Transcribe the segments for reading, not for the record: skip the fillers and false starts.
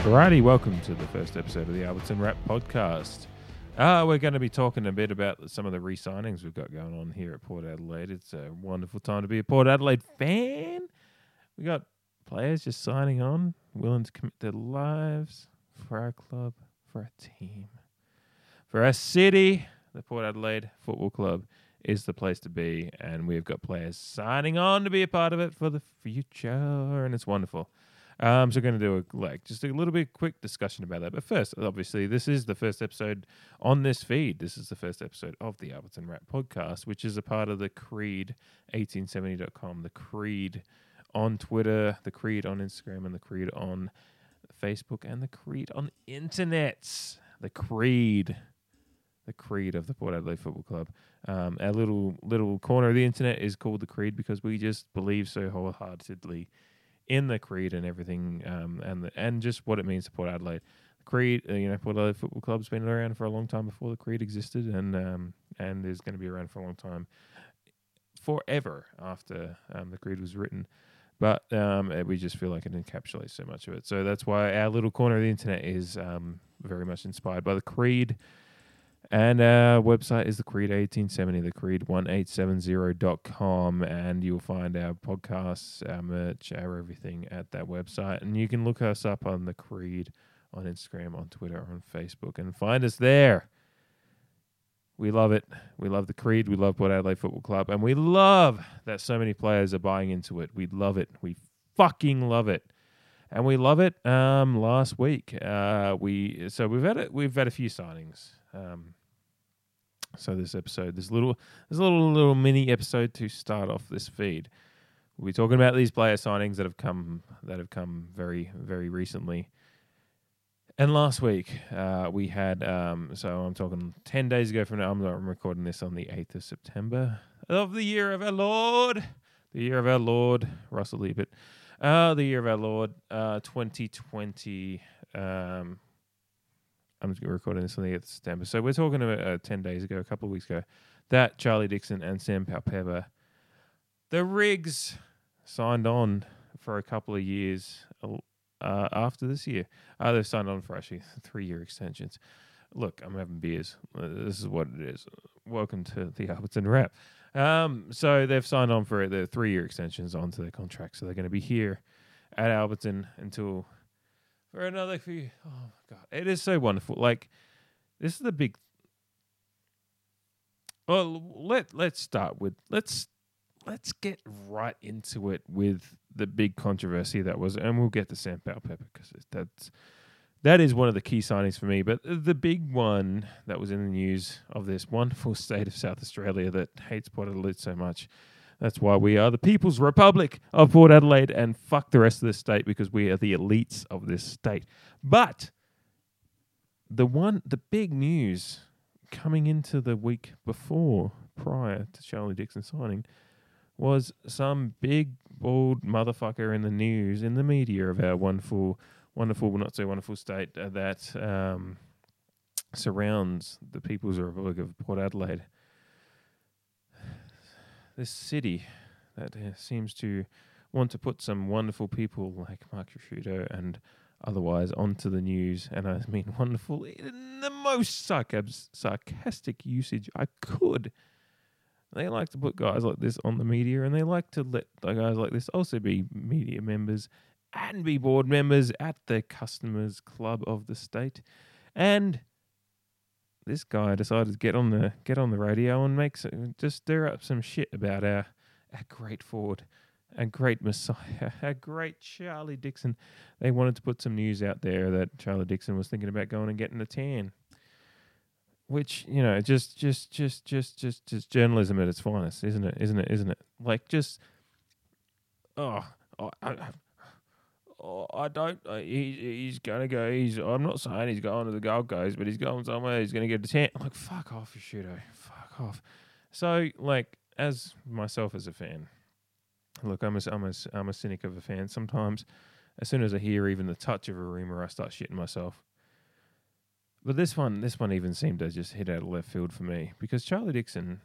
Alrighty, welcome to the first episode of the Alberton Wrap podcast. We're going to be talking a bit about some of the re-signings we've got going on here at Port Adelaide. It's a wonderful time to be a Port Adelaide fan. We got players just signing on, willing to commit their lives for our club, for our team, for our city. The Port Adelaide Football Club is the place to be, and we've got players signing on to be a part of it for the future, and it's wonderful. So we're going to do just a little bit quick discussion about that. But first, obviously, this is the first episode on this feed. This is the first episode of the Alberton Wrap podcast, which is a part of the Creed 1870.com, the Creed on Twitter, the Creed on Instagram, and the Creed on Facebook, and the Creed on internets. The Creed of the Port Adelaide Football Club. Our little corner of the internet is called the Creed because we just believe so wholeheartedly in the Creed and everything, and just what it means to Port Adelaide. Creed, Port Adelaide Football Club's been around for a long time before the Creed existed, and is going to be around for a long time, forever after the Creed was written. But we just feel like it encapsulates so much of it. So that's why our little corner of the internet is very much inspired by the Creed. And our website is the Creed 1870, the Creed1870.com, and you'll find our podcasts, our merch, our everything at that website. And you can look us up on the Creed on Instagram, on Twitter, on Facebook, and find us there. We love it. We love the Creed. We love Port Adelaide Football Club, and we love that so many players are buying into it. We love it. We fucking love it. And we love it. Last week, we've had a few signings. So this episode, this little mini episode to start off this feed, we'll be talking about these player signings that have come very, very recently. And last week, we had so I'm talking 10 days ago from now. I'm recording this on the 8th of September of the year of our Lord, Russell Liebert, the year of our Lord, 2020. I'm just recording this on the 8th of September. So we're talking about 10 days ago, a couple of weeks ago, that Charlie Dixon and Sam Powell-Pepper, the Rigs, signed on for a couple of years after this year. They've signed on for actually 3-year extensions. Look, I'm having beers. This is what it is. Welcome to the Alberton Wrap. So they've signed on for their 3-year extensions onto their contract. So they're going to be here at Alberton until... for another few... Oh, my God. It is so wonderful. Like, this is the big... Well, let's get right into it with the big controversy that was... And we'll get to Sam Powell-Pepper because that is one of the key signings for me. But the big one that was in the news of this wonderful state of South Australia that hates Port Adelaide so much... That's why we are the People's Republic of Port Adelaide, and fuck the rest of this state because we are the elites of this state. But the big news coming into the week prior to Charlie Dixon signing, was some big bald motherfucker in the news, in the media of our wonderful, wonderful, not so wonderful state that surrounds the People's Republic of Port Adelaide. This city that seems to want to put some wonderful people like Mark Fruto and otherwise onto the news, and I mean wonderful in the most sarcastic usage I could. They like to put guys like this on the media, and they like to let guys like this also be media members and be board members at the customers club of the state. And this guy decided to get on the radio and stir up some shit about our great Ford, our great Messiah, our great Charlie Dixon. They wanted to put some news out there that Charlie Dixon was thinking about going and getting a tan, which just journalism at its finest, isn't it? Like he's going to go. I'm not saying he's going to the Gold Coast, but he's going somewhere. He's going to get a tan. I'm like, fuck off, Prosciutto. Fuck off. So, like, as myself as a fan, look, I'm a cynic of a fan. Sometimes, as soon as I hear even the touch of a rumor, I start shitting myself. But this one even seemed to just hit out of left field for me because Charlie Dixon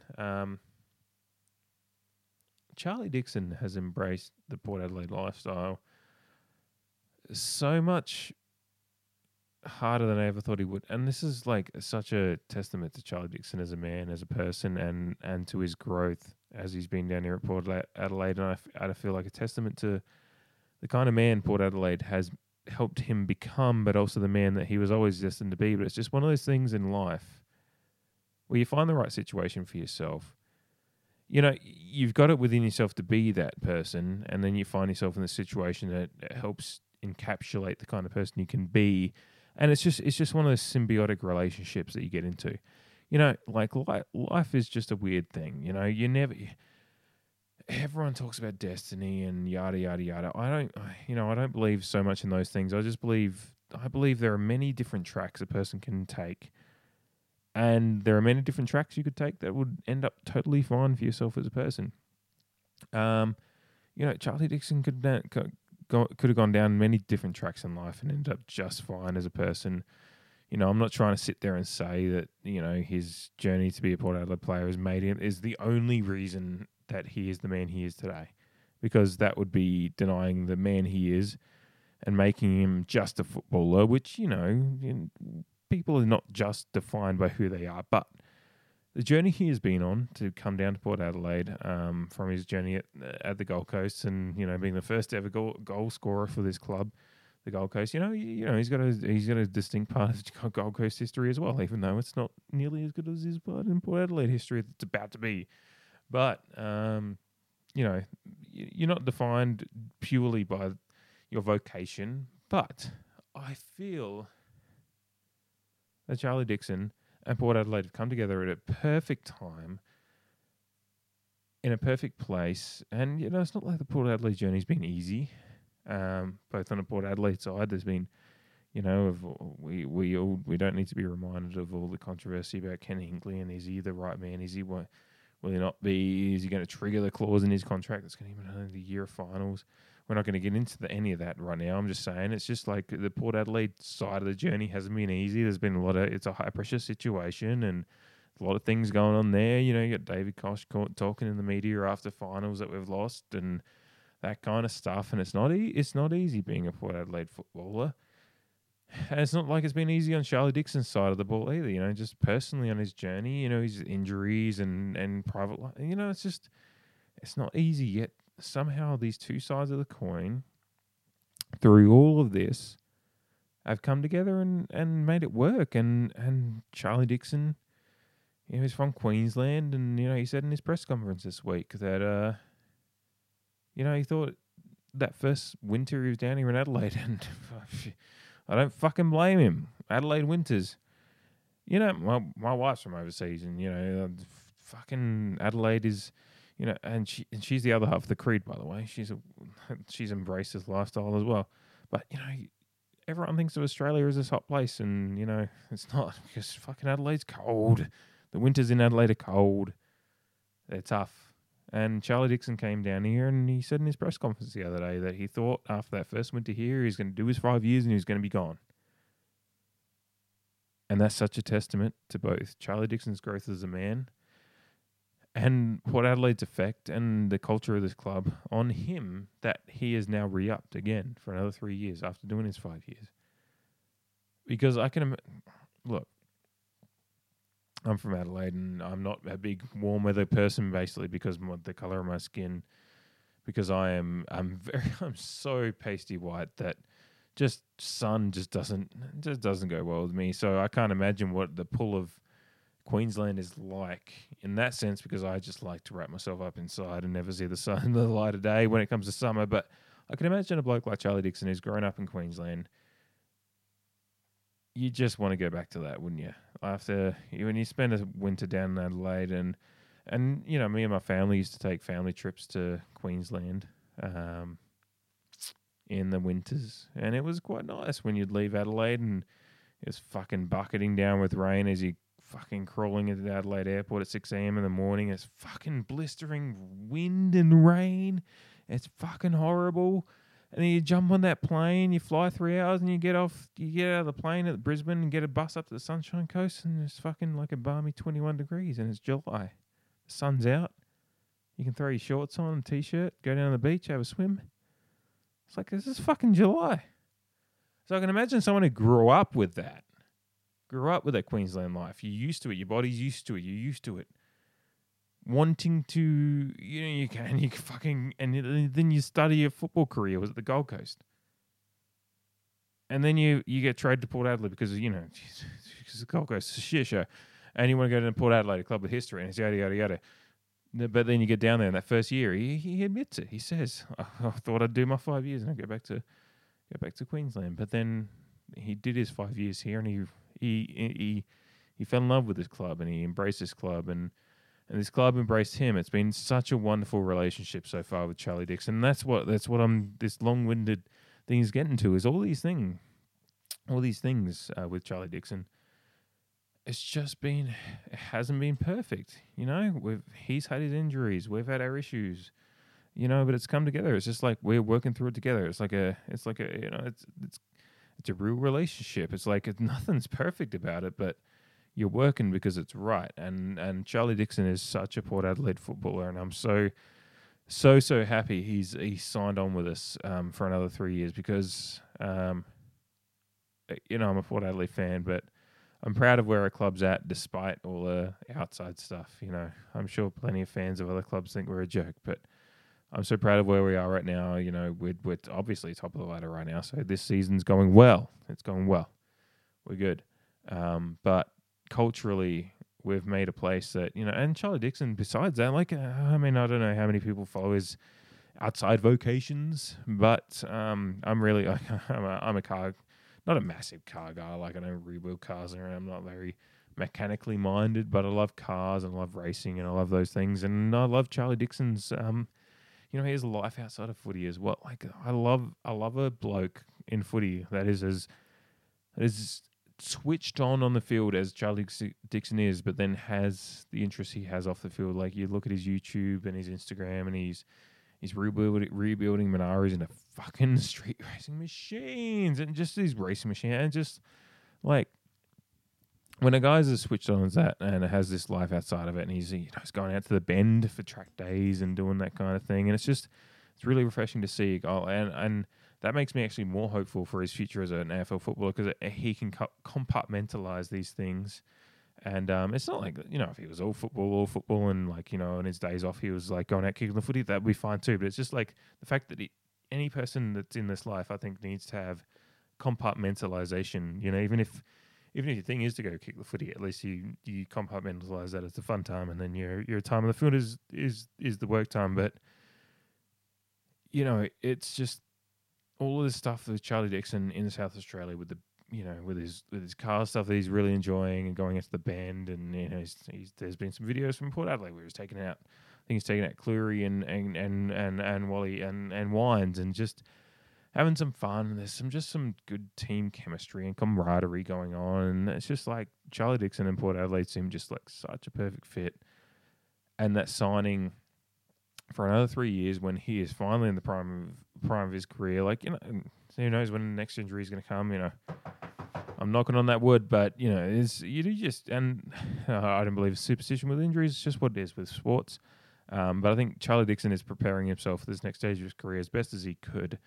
has embraced the Port Adelaide lifestyle so much harder than I ever thought he would. And this is like such a testament to Charlie Dixon as a man, as a person, and to his growth as he's been down here at Port Adelaide. And I feel like a testament to the kind of man Port Adelaide has helped him become, but also the man that he was always destined to be. But it's just one of those things in life where you find the right situation for yourself. You know, you've got it within yourself to be that person, and then you find yourself in a situation that helps encapsulate the kind of person you can be. And it's just one of those symbiotic relationships that you get into. You know, like life is just a weird thing. You know, everyone talks about destiny and yada yada yada. I don't believe so much in those things. I believe there are many different tracks a person can take. And there are many different tracks you could take that would end up totally fine for yourself as a person. You know, Charlie Dixon could have gone down many different tracks in life and ended up just fine as a person. You know, I'm not trying to sit there and say that, you know, his journey to be a Port Adelaide player has made him is the only reason that he is the man he is today, because that would be denying the man he is and making him just a footballer, which, you know, people are not just defined by who they are, but the journey he has been on to come down to Port Adelaide, from his journey at the Gold Coast, and you know, being the first ever goal scorer for this club, the Gold Coast. You know, he's got a distinct part of Gold Coast history as well, even though it's not nearly as good as his part in Port Adelaide history that's about to be. But you know, you're not defined purely by your vocation, but I feel that Charlie Dixon and Port Adelaide have come together at a perfect time, in a perfect place. And, you know, it's not like the Port Adelaide journey's been easy. Both on the Port Adelaide side, there's been, you know, we don't need to be reminded of all the controversy about Kenny Ingley and is he the right man? Is he what? Will he not be? Is he going to trigger the clause in his contract that's going to even end the year of finals? We're not going to get into any of that right now. I'm just saying it's just like the Port Adelaide side of the journey hasn't been easy. There's been it's a high-pressure situation and a lot of things going on there. You know, you got David Koch talking in the media after finals that we've lost and that kind of stuff. And it's not easy being a Port Adelaide footballer. And it's not like it's been easy on Charlie Dixon's side of the ball either. You know, just personally on his journey, you know, his injuries and private life. You know, it's not easy yet. Somehow these two sides of the coin, through all of this, have come together and made it work. And Charlie Dixon, you know, he's from Queensland, and, you know, he said in his press conference this week that, you know, he thought that first winter he was down here in Adelaide, and I don't fucking blame him. Adelaide winters. You know, my wife's from overseas, and, you know, fucking Adelaide is... You know, and she's the other half of the Creed, by the way. She's embraced this lifestyle as well. But, you know, everyone thinks of Australia as this hot place, and, you know, it's not, because fucking Adelaide's cold. The winters in Adelaide are cold. They're tough. And Charlie Dixon came down here, and he said in his press conference the other day that he thought after that first winter here, he's going to do his 5 years and he's going to be gone. And that's such a testament to both Charlie Dixon's growth as a man and Port Adelaide's effect and the culture of this club on him, that he is now re-upped again for another 3 years after doing his 5 years. Because I can... look, I'm from Adelaide and I'm not a big warm weather person, basically, because the colour of my skin, because I'm so pasty white that just sun just doesn't go well with me. So I can't imagine what the pull of Queensland is like in that sense, because I just like to wrap myself up inside and never see the sun, the light of day when it comes to summer. But I can imagine a bloke like Charlie Dixon who's grown up in Queensland. You just want to go back to that, wouldn't you? After when you spend a winter down in Adelaide, and you know, me and my family used to take family trips to Queensland in the winters, and it was quite nice when you'd leave Adelaide and it was fucking bucketing down with rain as you fucking crawling into the Adelaide airport at 6 a.m. in the morning. It's fucking blistering wind and rain. It's fucking horrible. And then you jump on that plane, you fly 3 hours, and you get out of the plane at Brisbane and get a bus up to the Sunshine Coast, and it's fucking like a balmy 21 degrees, and it's July. The sun's out. You can throw your shorts on, a t-shirt, go down to the beach, have a swim. It's like, this is fucking July. So I can imagine someone who grew up with that Queensland life. You're used to it. Your body's used to it. You're used to it. Wanting to, and then you study your football career was at the Gold Coast. And then you get traded to Port Adelaide because the Gold Coast is a shit show. And you want to go to Port Adelaide, a club with history, and it's yada, yada, yada. But then you get down there in that first year, he admits it. He says, I thought I'd do my 5 years and I'd go back to Queensland. But then he did his 5 years here and he fell in love with this club and he embraced this club and this club embraced him. It's been such a wonderful relationship so far with Charlie Dixon. And that's what I'm this long-winded thing is getting to, is all these things with Charlie Dixon. It's just been, it hasn't been perfect, he's had his injuries, we've had our issues, but it's come together. It's just like we're working through it together. It's a real relationship. It's like nothing's perfect about it, but you're working because it's right. And Charlie Dixon is such a Port Adelaide footballer, and I'm so happy he signed on with us for another 3 years because, I'm a Port Adelaide fan, but I'm proud of where our club's at despite all the outside stuff. I'm sure plenty of fans of other clubs think we're a joke, but I'm so proud of where we are right now. We're obviously top of the ladder right now, so this season's going well. It's going well. We're good. But culturally, we've made a place that, and Charlie Dixon, besides that, I don't know how many people follow his outside vocations, but I'm really, I'm a car. Not a massive car guy, I don't rebuild cars and I'm not very mechanically minded, but I love cars and I love racing and I love those things. And I love Charlie Dixon's, his life outside of footy as well. I love a bloke in footy that is as switched on the field as Charlie Dixon is, but then has the interest he has off the field. You look at his YouTube and his Instagram and he's rebuilding Monaros into fucking street racing machines and just these racing machines. And just when a guy's as switched on as that and has this life outside of it and he's going out to the Bend for track days and doing that kind of thing. And it's really refreshing to see. And that makes me actually more hopeful for his future as an AFL footballer because he can compartmentalize these things. And it's not if he was all football, and on his days off he was going out kicking the footy, that'd be fine too. But it's just the fact that any person that's in this life, I think, needs to have compartmentalization. Even if your thing is to go kick the footy, at least you compartmentalize that as the fun time, and then your time on the field is the work time. But it's just all of this stuff with Charlie Dixon in South Australia with the. With his car stuff that he's really enjoying and going out to the Bend, and there's been some videos from Port Adelaide where he's taking out, Cleary and Wally and Wines, and just having some fun. There's some good team chemistry and camaraderie going on, and it's just Charlie Dixon and Port Adelaide seem just such a perfect fit, and that signing for another 3 years when he is finally in the prime of his career, who knows when the next injury is going to come, I'm knocking on that wood, but, I don't believe it's superstition with injuries. It's just what it is with sports. But I think Charlie Dixon is preparing himself for this next stage of his career as best as he could,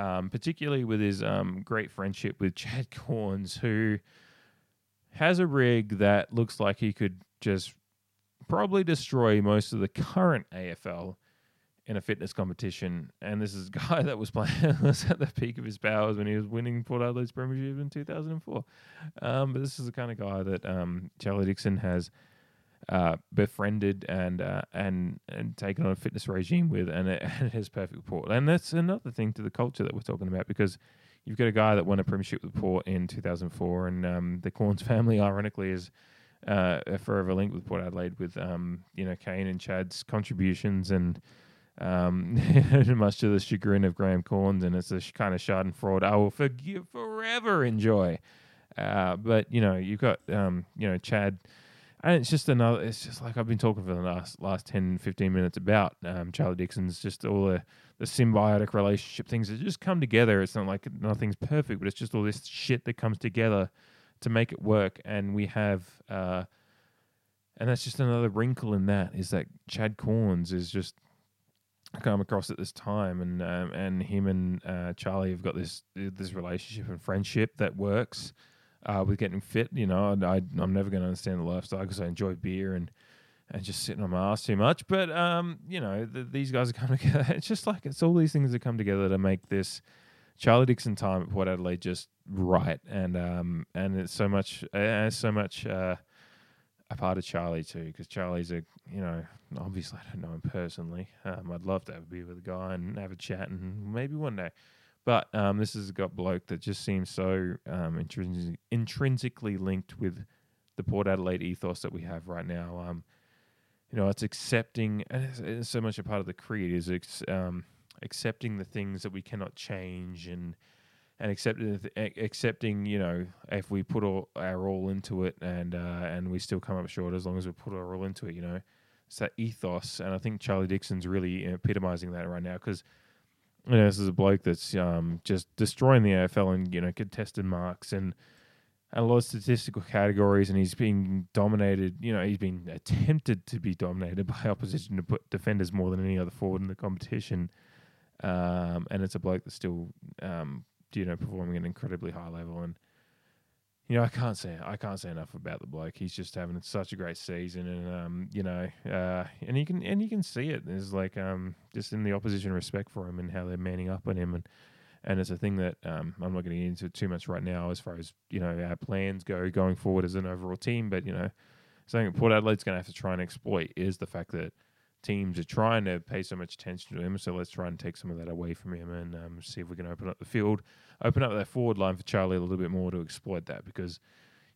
particularly with his great friendship with Chad Corns, who has a rig that looks like he could just probably destroy most of the current AFL in a fitness competition. And this is a guy that was playing was at the peak of his powers when he was winning Port Adelaide's premiership in 2004. But this is the kind of guy that Charlie Dixon has befriended and taken on a fitness regime with, and it has perfect Port. And that's another thing to the culture that we're talking about, because you've got a guy that won a premiership with Port in 2004, and the Corns family, ironically, is forever linked with Port Adelaide with, Kane and Chad's contributions and much to the chagrin of Graham Corns, and it's a kind of schadenfreude I will forgive forever enjoy. But, you've got, Chad, and it's just I've been talking for the last 10, 15 minutes about Charlie Dixon's, just all the symbiotic relationship things that just come together. It's not like nothing's perfect, but it's just all this shit that comes together to make it work. And we have, and that's just another wrinkle in that, is that Chad Corns is just come across at this time, and him and Charlie have got this relationship and friendship that works with getting fit. You know, I'm never going to understand the lifestyle because I enjoy beer and just sitting on my ass too much. But you know, these guys are coming together. It's just like it's all these things that come together to make this Charlie Dixon time at Port Adelaide just right, and it's so much a part of Charlie too, because Charlie's a, you know, obviously I don't know him personally. I'd love to have a beer with a guy and have a chat and maybe one day, but this has got bloke that just seems so intrinsically linked with the Port Adelaide ethos that we have right now. You know, it's accepting, and it's so much a part of the Creed is accepting the things that we cannot change and accepting, you know, if we put our all into it and we still come up short, as long as we put our all into it, you know. It's that ethos, and I think Charlie Dixon's really epitomizing that right now, because, you know, this is a bloke that's just destroying the AFL and, you know, contested marks and a lot of statistical categories, and he's being dominated, you know, he's been attempted to be dominated by opposition to put defenders more than any other forward in the competition. And it's a bloke that's still, you know, performing at an incredibly high level, and you know, I can't say enough about the bloke. He's just having such a great season, and you know, and you can see it. There's like just in the opposition respect for him and how they're manning up on him, and it's a thing that I'm not going to get into too much right now as far as, you know, our plans go going forward as an overall team. But you know, something Port Adelaide's going to have to try and exploit is the fact that teams are trying to pay so much attention to him, so let's try and take some of that away from him and see if we can open up the field, open up that forward line for Charlie a little bit more to exploit that, because,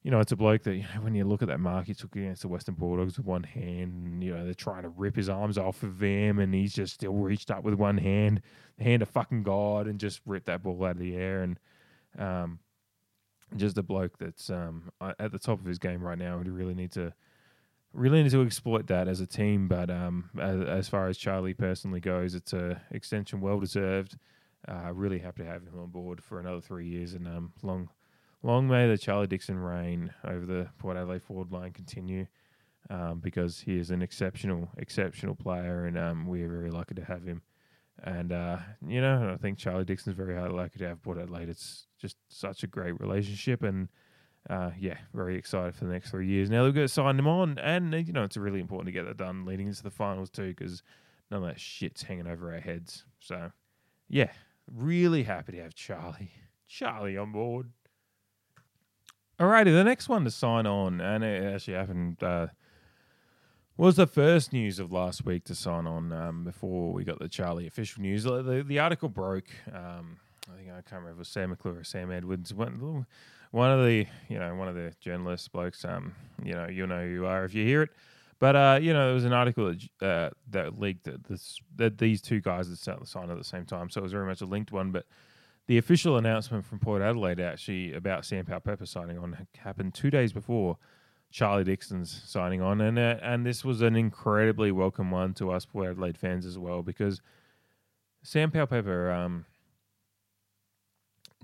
you know, it's a bloke that, you know, when you look at that mark he took against the Western Bulldogs with one hand, and, you know, they're trying to rip his arms off of him, and he's just still reached up with one hand, the hand of fucking God, and just ripped that ball out of the air, and just a bloke that's at the top of his game right now, and he really need to exploit that as a team, but as far as Charlie personally goes, it's a extension well deserved. Really happy to have him on board for another 3 years, and long may the Charlie Dixon reign over the Port Adelaide forward line continue, because he is an exceptional player, and we're very lucky to have him. And you know, I think Charlie Dixon's very lucky to have Port Adelaide. It's just such a great relationship, and very excited for the next 3 years. Now they've got to sign them on, and, you know, it's really important to get that done leading into the finals too, because none of that shit's hanging over our heads. So, yeah, really happy to have Charlie on board. Alrighty, the next one to sign on, and it actually happened, was the first news of last week to sign on before we got the Charlie official news. The article broke, I think, I can't remember if it was Sam McClure or Sam Edwards, one of the journalists blokes, you'll know who you are if you hear it. But you know, there was an article that leaked that these two guys had set the sign at the same time, so it was very much a linked one. But the official announcement from Port Adelaide actually about Sam Powell-Pepper signing on happened 2 days before Charlie Dixon's signing on, and this was an incredibly welcome one to us Port Adelaide fans as well, because Sam Powell-Pepper,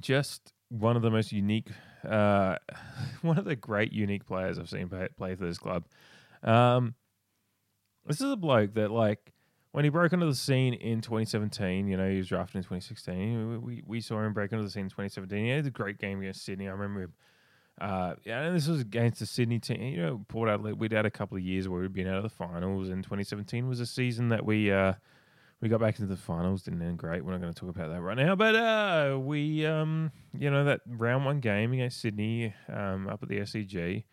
just one of the most unique. One of the great unique players I've seen play for this club. This is a bloke that, like, when he broke onto the scene in 2017, you know, he was drafted in 2016. We saw him break onto the scene in 2017. He had a great game against Sydney. I remember him. And this was against the Sydney team. You know, Port Adelaide, we'd had a couple of years where we'd been out of the finals, and 2017 was a season that we got back into the finals, didn't end great. We're not going to talk about that right now. But we, you know, that round one game against Sydney up at the SCG,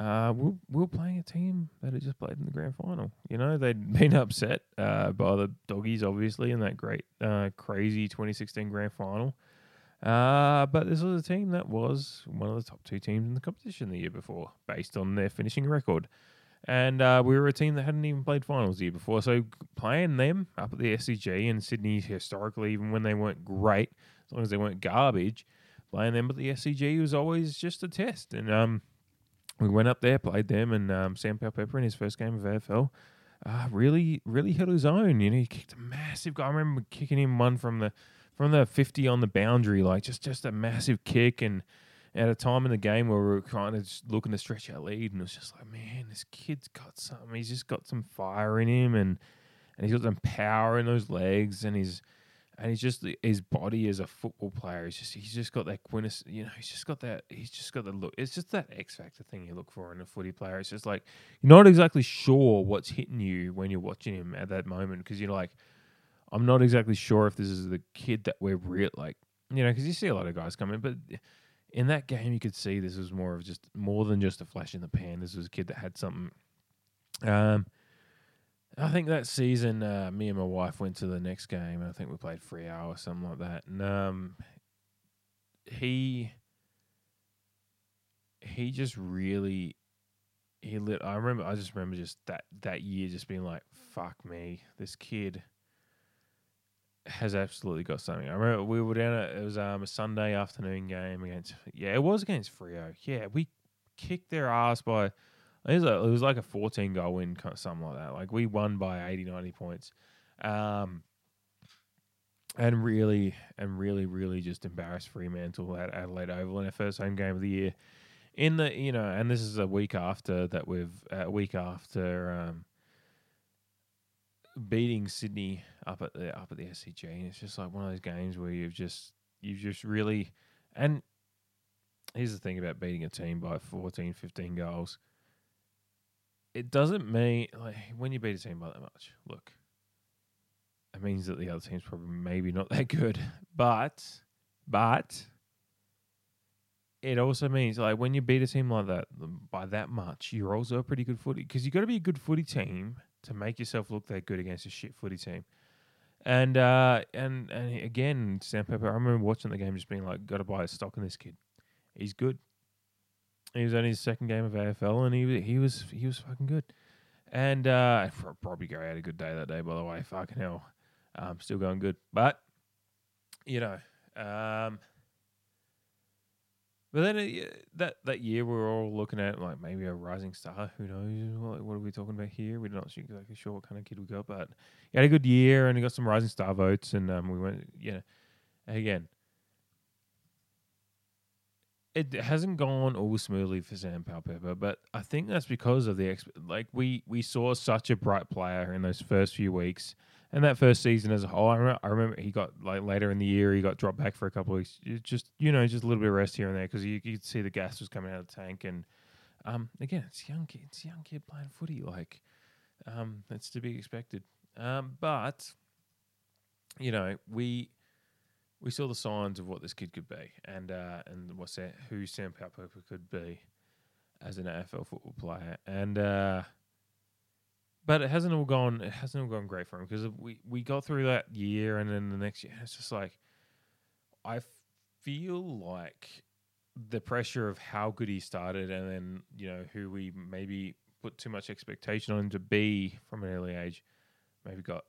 we were playing a team that had just played in the grand final. You know, they'd been upset by the Doggies, obviously, in that great, crazy 2016 grand final. But this was a team that was one of the top two teams in the competition the year before, based on their finishing record. And we were a team that hadn't even played finals the year before. So playing them up at the SCG, and Sydney historically, even when they weren't great, as long as they weren't garbage, playing them at the SCG was always just a test. And we went up there, played them, and Sam Powell-Pepper in his first game of AFL really, really hit his own. You know, he kicked a massive goal. I remember kicking him one from the 50 on the boundary, like just a massive kick, and at a time in the game where we were kind of just looking to stretch our lead, and it was just like, man, this kid's got something. He's just got some fire in him, and and he's got some power in those legs, and he's just his body as a football player. He's just got that quintessence, you know. He's just got the look. It's just that X factor thing you look for in a footy player. It's just like you're not exactly sure what's hitting you when you're watching him at that moment, because you're like, I'm not exactly sure if this is the kid that we're real, like, you know, because you see a lot of guys come in, but in that game, you could see this was more than just a flash in the pan. This was a kid that had something. I think that season, me and my wife went to the next game. I think we played Freo or something like that. And he just really he lit. I just remember just that year just being like, "Fuck me, this kid has absolutely got something." I remember we were down at, it was a Sunday afternoon game against Freo. Yeah, we kicked their ass by. It was like a 14-goal win, something like that. Like, we won by 80, 90 points. And really just embarrassed Fremantle at Adelaide Oval in our first home game of the year. In the, you know, and this is a week after beating Sydney up at the SCG, and it's just like one of those games where you've just really, and here's the thing about beating a team by 14, 15 goals. It doesn't mean, like, when you beat a team by that much, look, it means that the other team's probably maybe not that good. But it also means, like, when you beat a team like that by that much, you're also a pretty good footy. Because you've got to be a good footy team to make yourself look that good against a shit footy team. And again, Sam Pepper, I remember watching the game just being like, got to buy a stock in this kid. He's good. He was only his second game of AFL, and he was fucking good. And probably Gary had a good day that day, by the way. Fucking hell, still going good. But you know, but then that year we were all looking at like maybe a rising star. Who knows? What are we talking about here? We're not exactly sure what kind of kid we got, but he had a good year and he got some rising star votes. And we went, you know, again. It hasn't gone all smoothly for Sam Powell-Pepper, but I think that's because of we saw such a bright player in those first few weeks and that first season as a whole. I remember he got, like, later in the year, he got dropped back for a couple of weeks. It just, you know, just a little bit of rest here and there because you could see the gas was coming out of the tank. And again, it's a young kid playing footy, like that's to be expected. But you know, we saw the signs of what this kid could be, and who Sam Powell-Pepper could be as an AFL football player, and but it hasn't all gone great for him because we got through that year, and then the next year it's just like I feel like the pressure of how good he started, and then you know who we maybe put too much expectation on him to be from an early age, maybe got.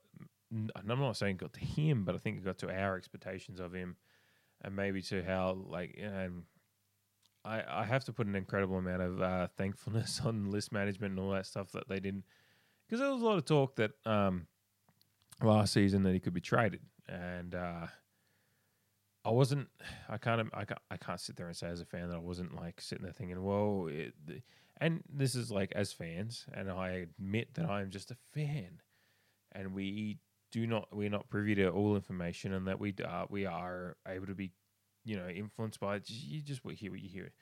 And I'm not saying it got to him, but I think it got to our expectations of him and maybe to how, like, and I have to put an incredible amount of thankfulness on list management and all that stuff that they didn't, because there was a lot of talk that last season that he could be traded. And I can't sit there and say as a fan that I wasn't, like, sitting there thinking, well, and this is, like, as fans, and I admit that I am just a fan and we're not privy to all information, and that we are able to be, you know, influenced by it. You just hear what you hear.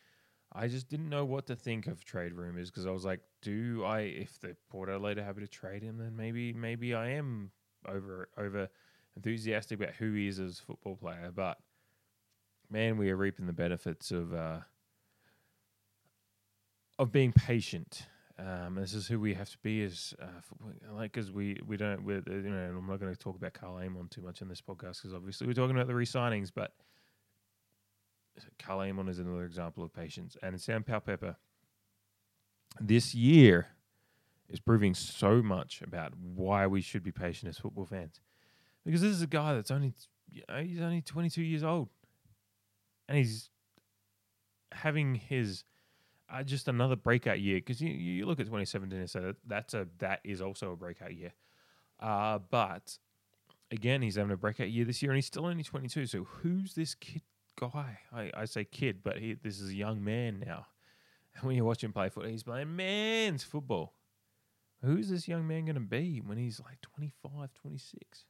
I just didn't know what to think of trade rumors because I was like, if the Port Adelaide are happy to trade him, then maybe I am over enthusiastic about who he is as a football player. But man, we are reaping the benefits of being patient. This is who we have to be as because we don't, you know, I'm not going to talk about Carl Amon too much in this podcast because obviously we're talking about the re-signings, but Carl Amon is another example of patience. And Sam Powell-Pepper this year is proving so much about why we should be patient as football fans, because this is a guy that's only, you know, he's only 22 years old, and he's having his just another breakout year, because you look at 2017 and say that is also a breakout year. But again, he's having a breakout year this year, and he's still only 22. So who's this kid guy? I say kid, but this is a young man now. And when you watch him play football, he's playing man's football. Who's this young man going to be when he's like 25, 26?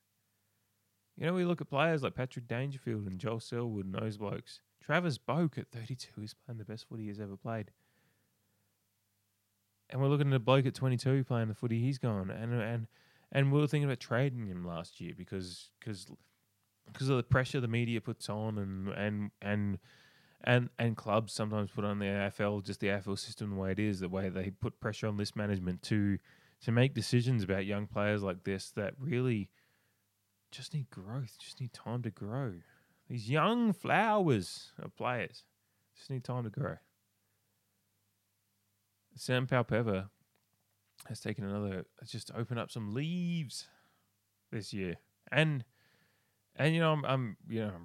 You know, we look at players like Patrick Dangerfield and Joel Selwood and those blokes. Travis Boak at 32 is playing the best footy he's ever played. And we're looking at a bloke at 22 playing the footy he's gone. And we were thinking about trading him last year because of the pressure the media puts on and clubs sometimes put on the AFL, just the AFL system the way it is, the way they put pressure on list management to make decisions about young players like this that really just need growth, just need time to grow. These young flowers of players just need time to grow. Sam Powell-Pepper has taken another, just opened up some leaves this year. And you know, I'm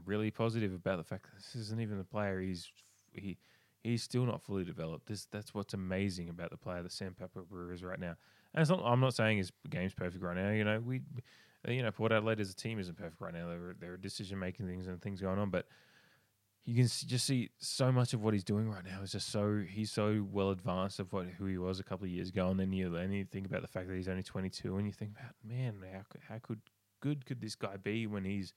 really positive about the fact that this isn't even the player. He's still not fully developed. That's what's amazing about the player that Sam Powell-Pepper is right now. And it's not, I'm not saying his game's perfect right now. You know, Port Adelaide as a team isn't perfect right now. There are decision making things and things going on, but you can just see so much of what he's doing right now is just so, he's so well advanced of who he was a couple of years ago, and then you think about the fact that he's only 22, and you think about, man, how good could this guy be when he's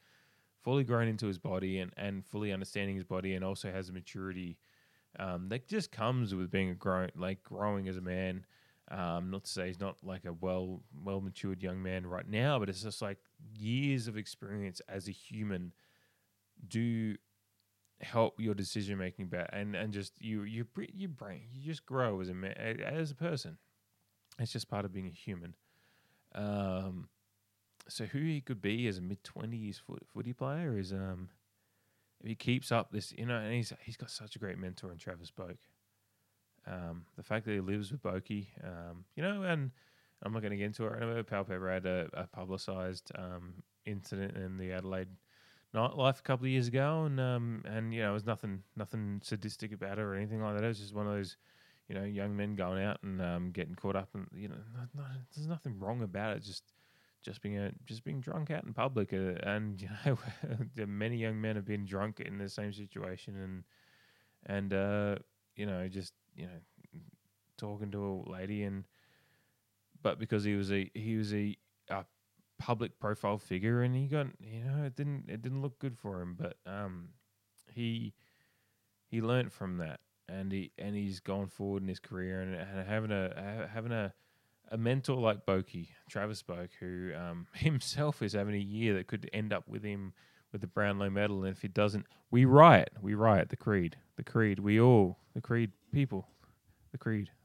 fully grown into his body and fully understanding his body, and also has a maturity that just comes with being growing as a man. Not to say he's not like a well matured young man right now, but it's just like years of experience as a human do help your decision making better, and just your brain, you just grow as a man, as a person. It's just part of being a human. So who he could be as a mid-20s footy player is, if he keeps up this, you know, and he's got such a great mentor in Travis Boak. The fact that he lives with Boakie, you know, and I'm not going to get into it. I know Powell-Pepper had a publicised incident in the Adelaide nightlife a couple of years ago, and you know, it was nothing sadistic about it or anything like that. It was just one of those, you know, young men going out and getting caught up, and you know, there's nothing wrong about it. Just being drunk out in public, and you know, many young men have been drunk in the same situation, and you know, just, you know, talking to a lady, but because he was a public profile figure, and he got, you know, it didn't look good for him, but he learnt from that, and he's gone forward in his career, and having a mentor like Boakie, Travis Boak, who himself is having a year that could end up with him with the Brownlow medal, and if he doesn't, we riot, the Creed people,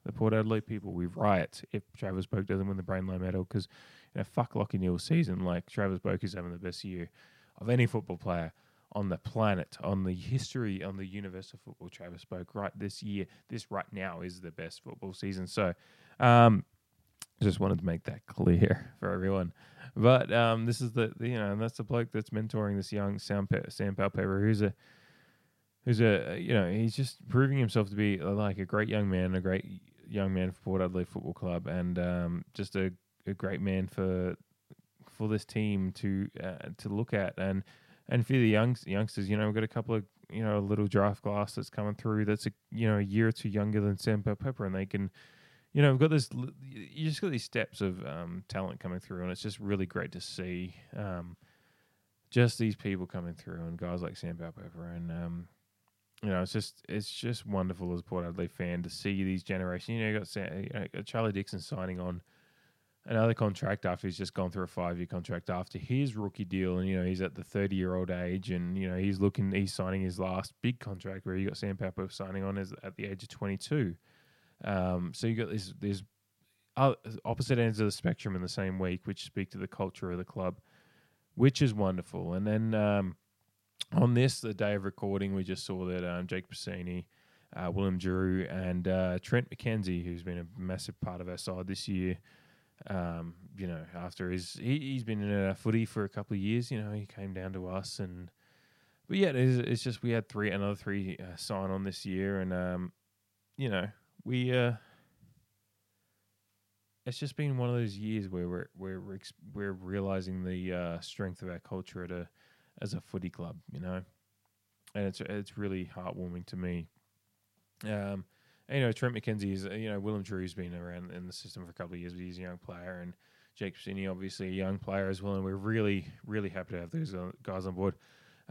the Port Adelaide people, we riot if Travis Boak doesn't win the Brownlow medal, because, you know, fuck Lachie Neal's season, like Travis Boak is having the best year of any football player on the planet, on the history, on the universe of football. Travis Boak right now is the best football season, so... just wanted to make that clear for everyone. But this is the you know, and that's the bloke that's mentoring this young Sam Powell-Pepper, who's a you know, he's just proving himself to be like a great young man for Port Adelaide Football Club, and just a great man for this team to look at, and for the youngsters. You know, we've got a couple of, you know, a little draft class that's coming through that's a year or two younger than Sam Powell-Pepper, and they can. You know, we've got this. You just got these steps of talent coming through, and it's just really great to see just these people coming through, and guys like Sam Powell-Pepper, and you know, it's just wonderful as a Port Adelaide fan to see these generations. You know, you got Charlie Dixon signing on another contract after he's just gone through a 5-year contract after his rookie deal, and you know, he's at the 30-year-old age, and you know, he's signing his last big contract, where you got Sam Powell-Pepper signing on at the age of 22. So you got these opposite ends of the spectrum in the same week, which speak to the culture of the club, which is wonderful. And then on this, the day of recording, we just saw that Jake Pasini, Willem Drew, and Trent McKenzie, who's been a massive part of our side this year, you know, after he's been in our footy for a couple of years, you know, he came down to us, and but yeah, it's just we had another three sign on this year, and you know. It's just been one of those years where we're realizing the strength of our culture as a footy club, you know, and it's really heartwarming to me. And, you know, Trent McKenzie is, you know, Willem Drew's been around in the system for a couple of years, but he's a young player. And Jake Pasini, obviously a young player as well. And we're really, really happy to have those guys on board.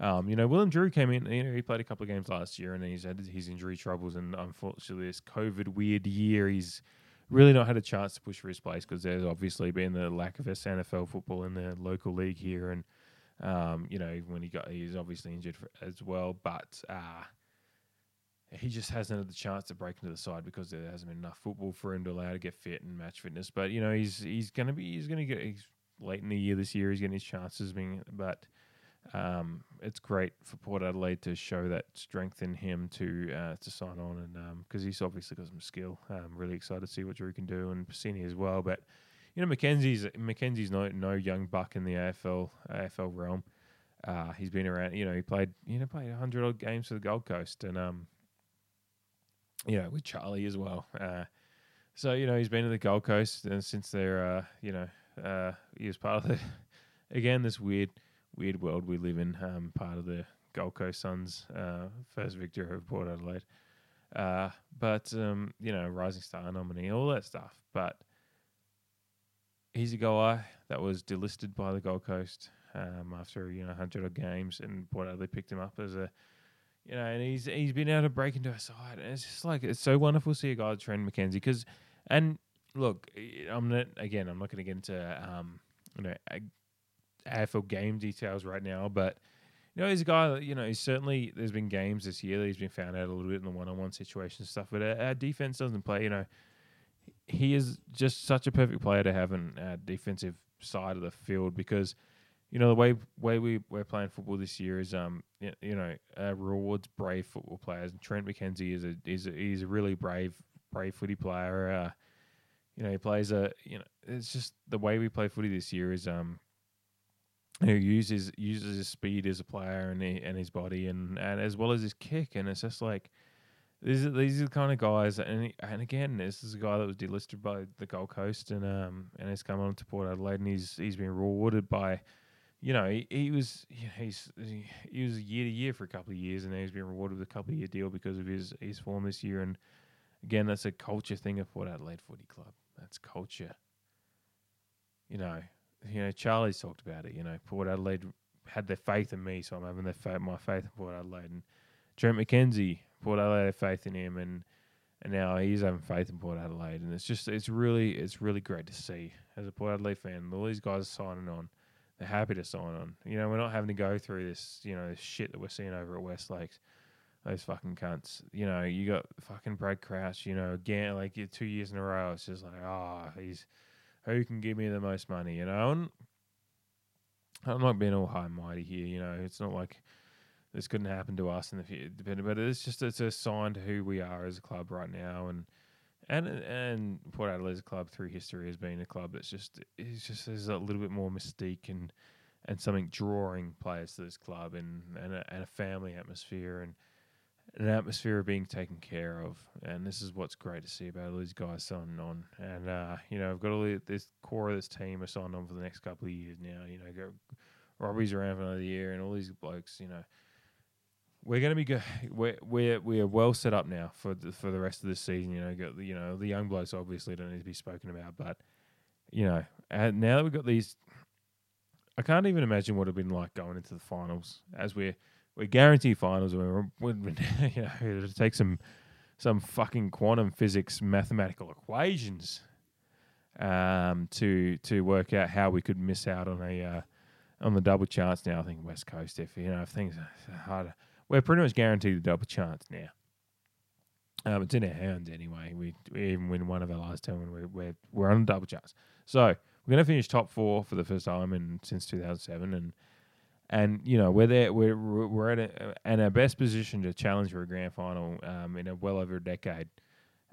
You know, Willem Drew came in, you know, he played a couple of games last year and then he's had his injury troubles. And unfortunately, this COVID weird year, he's really not had a chance to push for his place because there's obviously been the lack of SNFL football in the local league here. And, you know, when he's obviously injured as well. But, he just hasn't had the chance to break into the side because there hasn't been enough football for him to allow to get fit and match fitness. But you know, he's late in the year this year. He's getting his chances, but it's great for Port Adelaide to show that strength in him to sign on, and because he's obviously got some skill. I'm really excited to see what Drew can do and Pasini as well. But you know, McKenzie's no young buck in the AFL realm. He's been around. You know, he played 100-odd games for the Gold Coast and you know, with Charlie as well. So, you know, he's been to the Gold Coast and since they're, he was part of the, again, this weird world we live in, part of the Gold Coast Suns, first victory over Port Adelaide. But, you know, Rising Star nominee, all that stuff. But he's a guy that was delisted by the Gold Coast after, you know, 100-odd games, and Port Adelaide picked him up as a, you know, and he's been able to break into a side. And it's just like, it's so wonderful to see a guy like Trent McKenzie. Because, and look, I'm not going to get into, you know, AFL game details right now. But, you know, he's a guy that, you know, he's certainly, there's been games this year that he's been found out a little bit in the one-on-one situation and stuff. But our defense doesn't play, you know, he is just such a perfect player to have on our defensive side of the field because, you know, the way we're playing football this year is, you know, rewards brave football players. And Trent McKenzie is a really brave footy player. You know, he plays you know, it's just the way we play footy this year is, he uses his speed as a player and his body and as well as his kick. And it's just like, these are the kind of guys. And again, this is a guy that was delisted by the Gold Coast and has come on to Port Adelaide and he's been rewarded by. You know, he was year to year for a couple of years, and then he's been rewarded with a couple of year deal because of his form this year. And again, that's a culture thing of Port Adelaide Footy Club. That's culture. You know, Charlie's talked about it. You know, Port Adelaide had their faith in me, so I'm having my faith in Port Adelaide. And Trent McKenzie, Port Adelaide had faith in him, and now he's having faith in Port Adelaide. And it's just it's really great to see as a Port Adelaide fan. All these guys are signing on. They're happy to sign on. You know, we're not having to go through this, you know, this shit that we're seeing over at Westlakes. Those fucking cunts. You know, you got fucking Brad Crouch, you know, again, like 2 years in a row. It's just like, who can give me the most money? You know, and I'm not being all high and mighty here. You know, it's not like this couldn't happen to us in the future. But it's a sign to who we are as a club right now. And Port Adelaide's club through history has been a club that's just there's a little bit more mystique and something drawing players to this club and a family atmosphere and an atmosphere of being taken care of. And this is what's great to see about all these guys signing on. And you know, I've got all this core of this team are signed on for the next couple of years now. You know, Robbie's around for another year, and all these blokes, you know. We're going to be good. We're well set up now for the rest of the season. You know, the young blokes obviously don't need to be spoken about, but you know, and now that we've got these, I can't even imagine what it'd been like going into the finals. As we're guaranteed finals, and we're you know, it'll take some fucking quantum physics mathematical equations to work out how we could miss out on on the double chance. Now I think West Coast, if you know, if things are harder. We're pretty much guaranteed a double chance now. It's in our hands anyway. We even win one of our last 10 when we're on a double chance. So we're going to finish top four for the first time since 2007, and you know we're there. We're at our best position to challenge for a grand final in a well over a decade.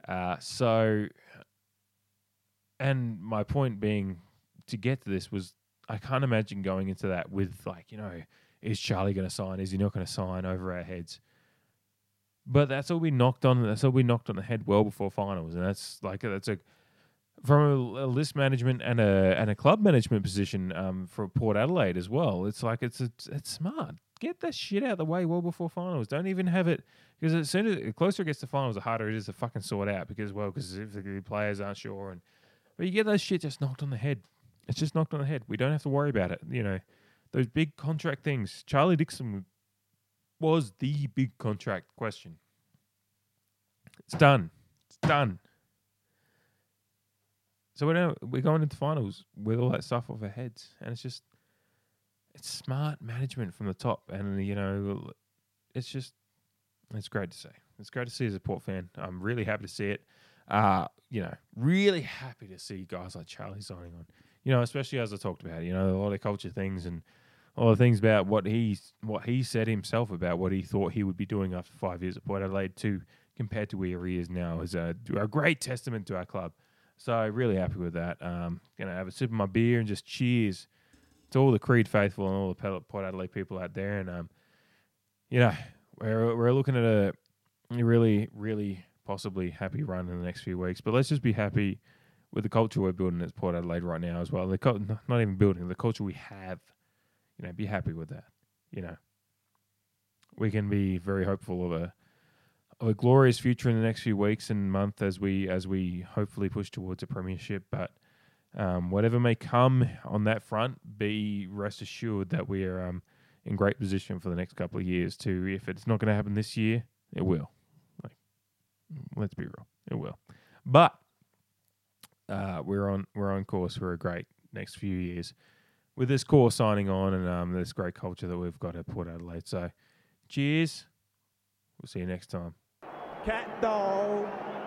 And my point being to get to this was I can't imagine going into that with like, you know. Is Charlie going to sign? Is he not going to sign? Over our heads. But that's all we knocked on. That's all we knocked on the head well before finals. And from a list management and a club management position for Port Adelaide as well. It's smart. get that shit out of the way well before finals. Don't even have it, because as soon as the closer it gets to finals, the harder it is to fucking sort out because if the players aren't sure, but you get that shit just knocked on the head. It's just knocked on the head. We don't have to worry about it. You know, those big contract things. Charlie Dixon was the big contract question. It's done. It's done. So we're going into finals with all that stuff off our heads, and it's just, it's smart management from the top, and you know, it's just, it's great to see. It's great to see as a Port fan. I'm really happy to see it. You know, really happy to see guys like Charlie signing on. You know, especially as I talked about, you know, all the culture things and all the things about what he said himself about what he thought he would be doing after 5 years at Port Adelaide too, compared to where he is now, is a great testament to our club. So really happy with that. Going to have a sip of my beer and just cheers to all the Creed faithful and all the Port Adelaide people out there. And, you know, we're looking at a really, really possibly happy run in the next few weeks. But let's just be happy with the culture we're building at Port Adelaide right now as well. Not even building, the culture we have. You know, be happy with that. You know, we can be very hopeful of a glorious future in the next few weeks and month as we hopefully push towards a premiership. But whatever may come on that front, be rest assured that we are in great position for the next couple of years too. If it's not going to happen this year, it will. Like, let's be real, it will. But we're on course for a great next few years with this core signing on and this great culture that we've got at Port Adelaide. So, cheers. We'll see you next time. Cat dog.